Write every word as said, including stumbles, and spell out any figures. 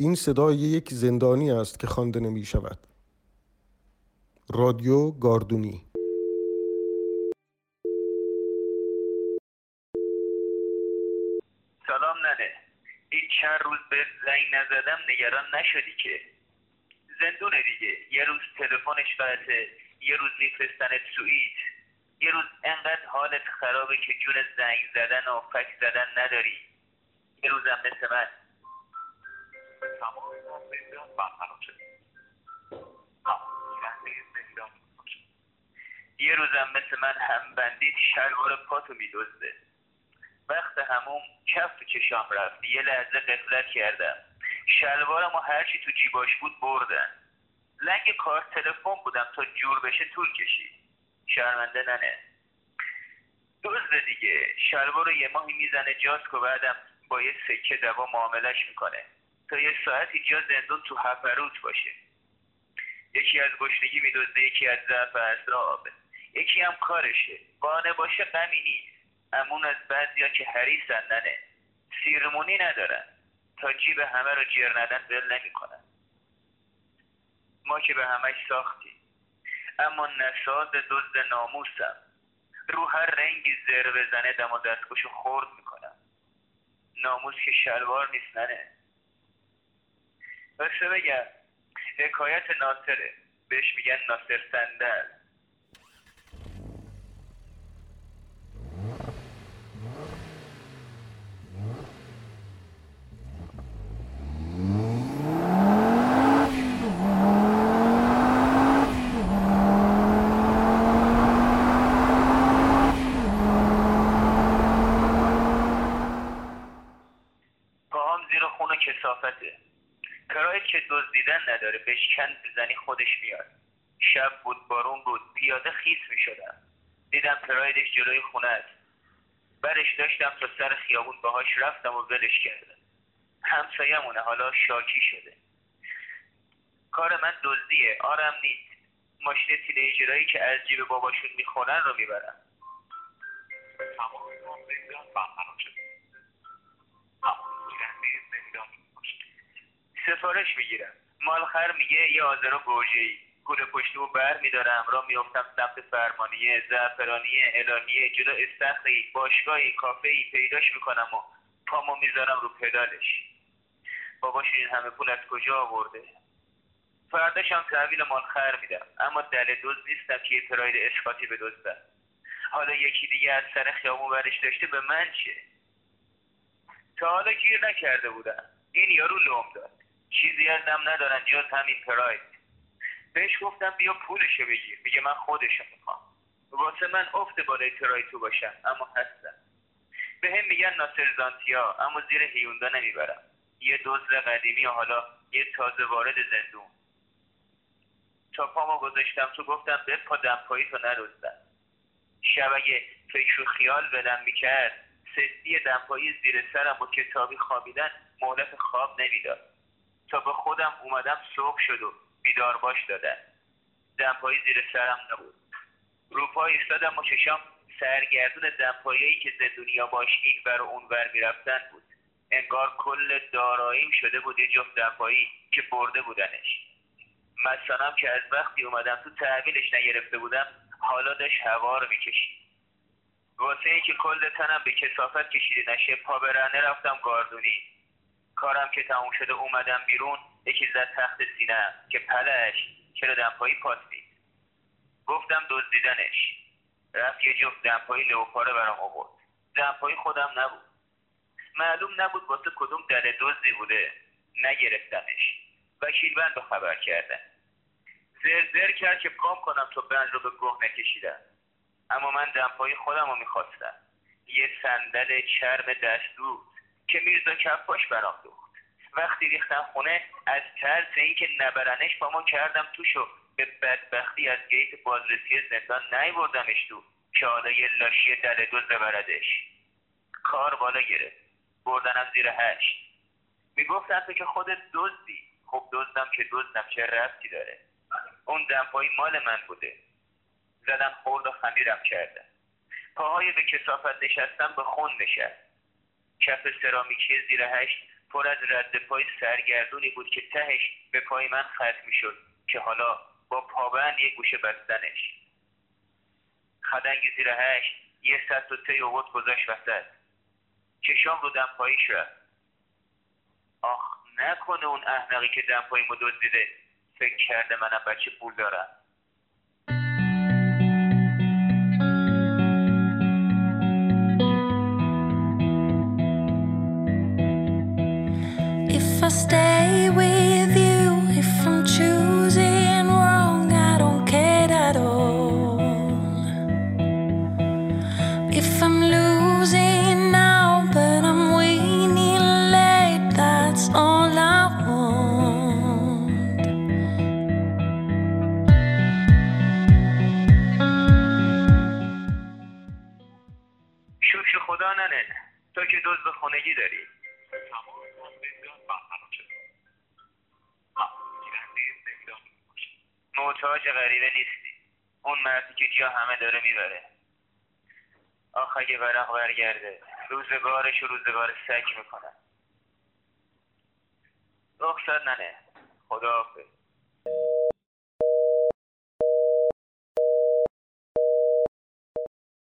این صدای یک زندانی است که خوانده نمی شود. رادیو گاردونی. سلام ننه، این چند روز به زنگ نزدم نگران نشدی که؟ زندونه دیگه، یه روز تلفنش قطعه، یه روز میفرستنت سوئیت، یه روز انقدر حالت خرابه که جون زنگ زدن و فک زدن نداری، یه روزم مثل من. یه روزم مثل من همبندید شلوار پاتو میدزده. وقت هموم کف تو چشام رفت، یه لحظه غفلت کردم، شلوارم و هرچی تو جیباش بود بردن. لنگ کار تلفن بودم تا جور بشه طول کشید. شرمنده ننه، دزده دیگه، شلوارو یه ماهی میزنه جاسک و بعدم با یه سکه دوا معاملش میکنه تا یه ساعتی جا زندون تو هپروت باشه. یکی از گشنگی میدزده، یکی از ضعف اعصاب، یکی هم کارشه، قانه باشه غمی نیست. امون از بعضیا که حریصن ننه، سیرمونی ندارن، تا جیب همه رو جر ندن ول نمیکنن. ما که به همش ساختیم، اما نساز دزد ناموسم، رو هر رنگی زر بزنه دم و دستگوشو خورد میکنم. ناموس که شلوار نیست ننه. بسه بگم حکایت ناصره، بهش میگن ناصر صندل. پاهم زیر خون و کثافته، کرایت که دزدیدن نداره، بهش کند بزنی خودش میاد. شب بود، بارون بود، پیاده خیس میشدم، دیدم کرایتش جلوی خونه است، برش داشتم تا سر خیابون، باهاش رفتم و ولش کردم. همسایه‌مونه، حالا شاکی شده. کار من دزدیه، آرم نیست. ماشین تینیجرایی که از جیب باباشون میخورن رو میبرم. تمام زندان برقرار شده، سفارش میگیرم، مالخر میگه یه آذرو گوجه‌ای، گوله پشتمو بر میدارم، را میافتم سمت فرمانیه، زعفرانیه، الهیه، جلو استخری، باشگاهی، کافه‌ای پیداش میکنم و پامو میذارم رو پدالش. باباش این همه پول از کجا آورده؟ فرداشم تحویل مالخر میدم، اما دل دوز نیستم که یه پراید اسقاطی بدزدم. حالا یکی دیگه از سر خیابون برش داشته، به من چه؟ تا حالا گیر نکرده بودم، این یارو لوم داد. چیزی از دم ندارن جز همین پراید. بهش گفتم بیا پولشو بگیر، میگه من خودشو میخوام. واسه من افت بالای پراید تو باشم، اما هستم. به هم میگن ناصر زانتیا، اما زیر هیوندا نمیبرم. یه دزد قدیمی و حالا یه تازه وارد زندون. تا پامو گذاشتم تو، گفتم به پا دمپایی تو نرزدم. شب اگه فکر و خیال بدم میکرد، سستی دمپایی زیر سرم و کتابی خوابیدن مهلت خواب نمیداد. تا به خودم اومدم صبح شد و بیدار باش دادن. دمپایی زیر سرم نبود، رو پا ایستادم و چشام سرگردون دمپایی‌ای که زندونیا باش این ور و اون ور می‌رفتن بود. انگار کل داراییم شده بود یه جفت دمپایی که برده بودنش. مثلا که از وقتی اومدم تو تحویلش نگرفته بودم، حالا داشت هوار می‌کشید. واسه اینکه کل تنم به کثافت کشیده نشه، پا برهنه رفتم گاردونی. کارم که تموم شده اومدم بیرون، یکی زد تخت سینه‌ام که پلش چرا دمپایی پاس دید. گفتم دزدیدنش. رفت یه جفت دمپایی لئوپاره برام آورد. دمپایی خودم نبود، معلوم نبود واسه کدوم دل دزدی بوده. نگرفتمش، وکیل بند رو خبر کردن. زر زر کرد که پام کنم تا بند رو به گوه نکشیدم، اما من دمپایی خودم رو میخواستم. یه صندل چرم دستدوز که میرزا کفاش برام دوخت. وقتی ریختم خونه، از ترس اینکه نبرنش با ما کردم توشو، به بدبختی از گیت بازرسی زندان نیاوردمش تو که حالا یه لاشی دل دوز ببردش. کار بالا گرفت، بردنم زیر هشت. میگفت حتی که خودت دزدی. خب دزدم که دزدم، چه ربطی داره؟ اون دمپایی مال من بوده. زدم خورد و خمیرم کردم. پاهای به کثافت نشستم به خون نشست. کف سرامیکی زیر هشت پر از ردپای سرگردونی بود که تهش به پای من ختم می‌شد که حالا با پابند یک گوشه بستنش. خدنگ زیر هشت یه سطل تی اوقات گذاشت وسط. چشام رو دمپاییش رفت. آخ نکنه اون احمقی که دمپاییمو دزدیده فکر کرده منم بچه پول دارم. If I stay with you, if I'm choosing wrong, I don't care at all. If I'm losing now, but I'm winning late, that's all I want. شوش خدا ننه تو که دوز خونگی داری. محتاج غریبه نیستی. اون مردی که جا همه داره میبره. آخ اگه ورق برگرده روزگارش و روزگار سک میکنن. رخصت ننه. خدا حافظ.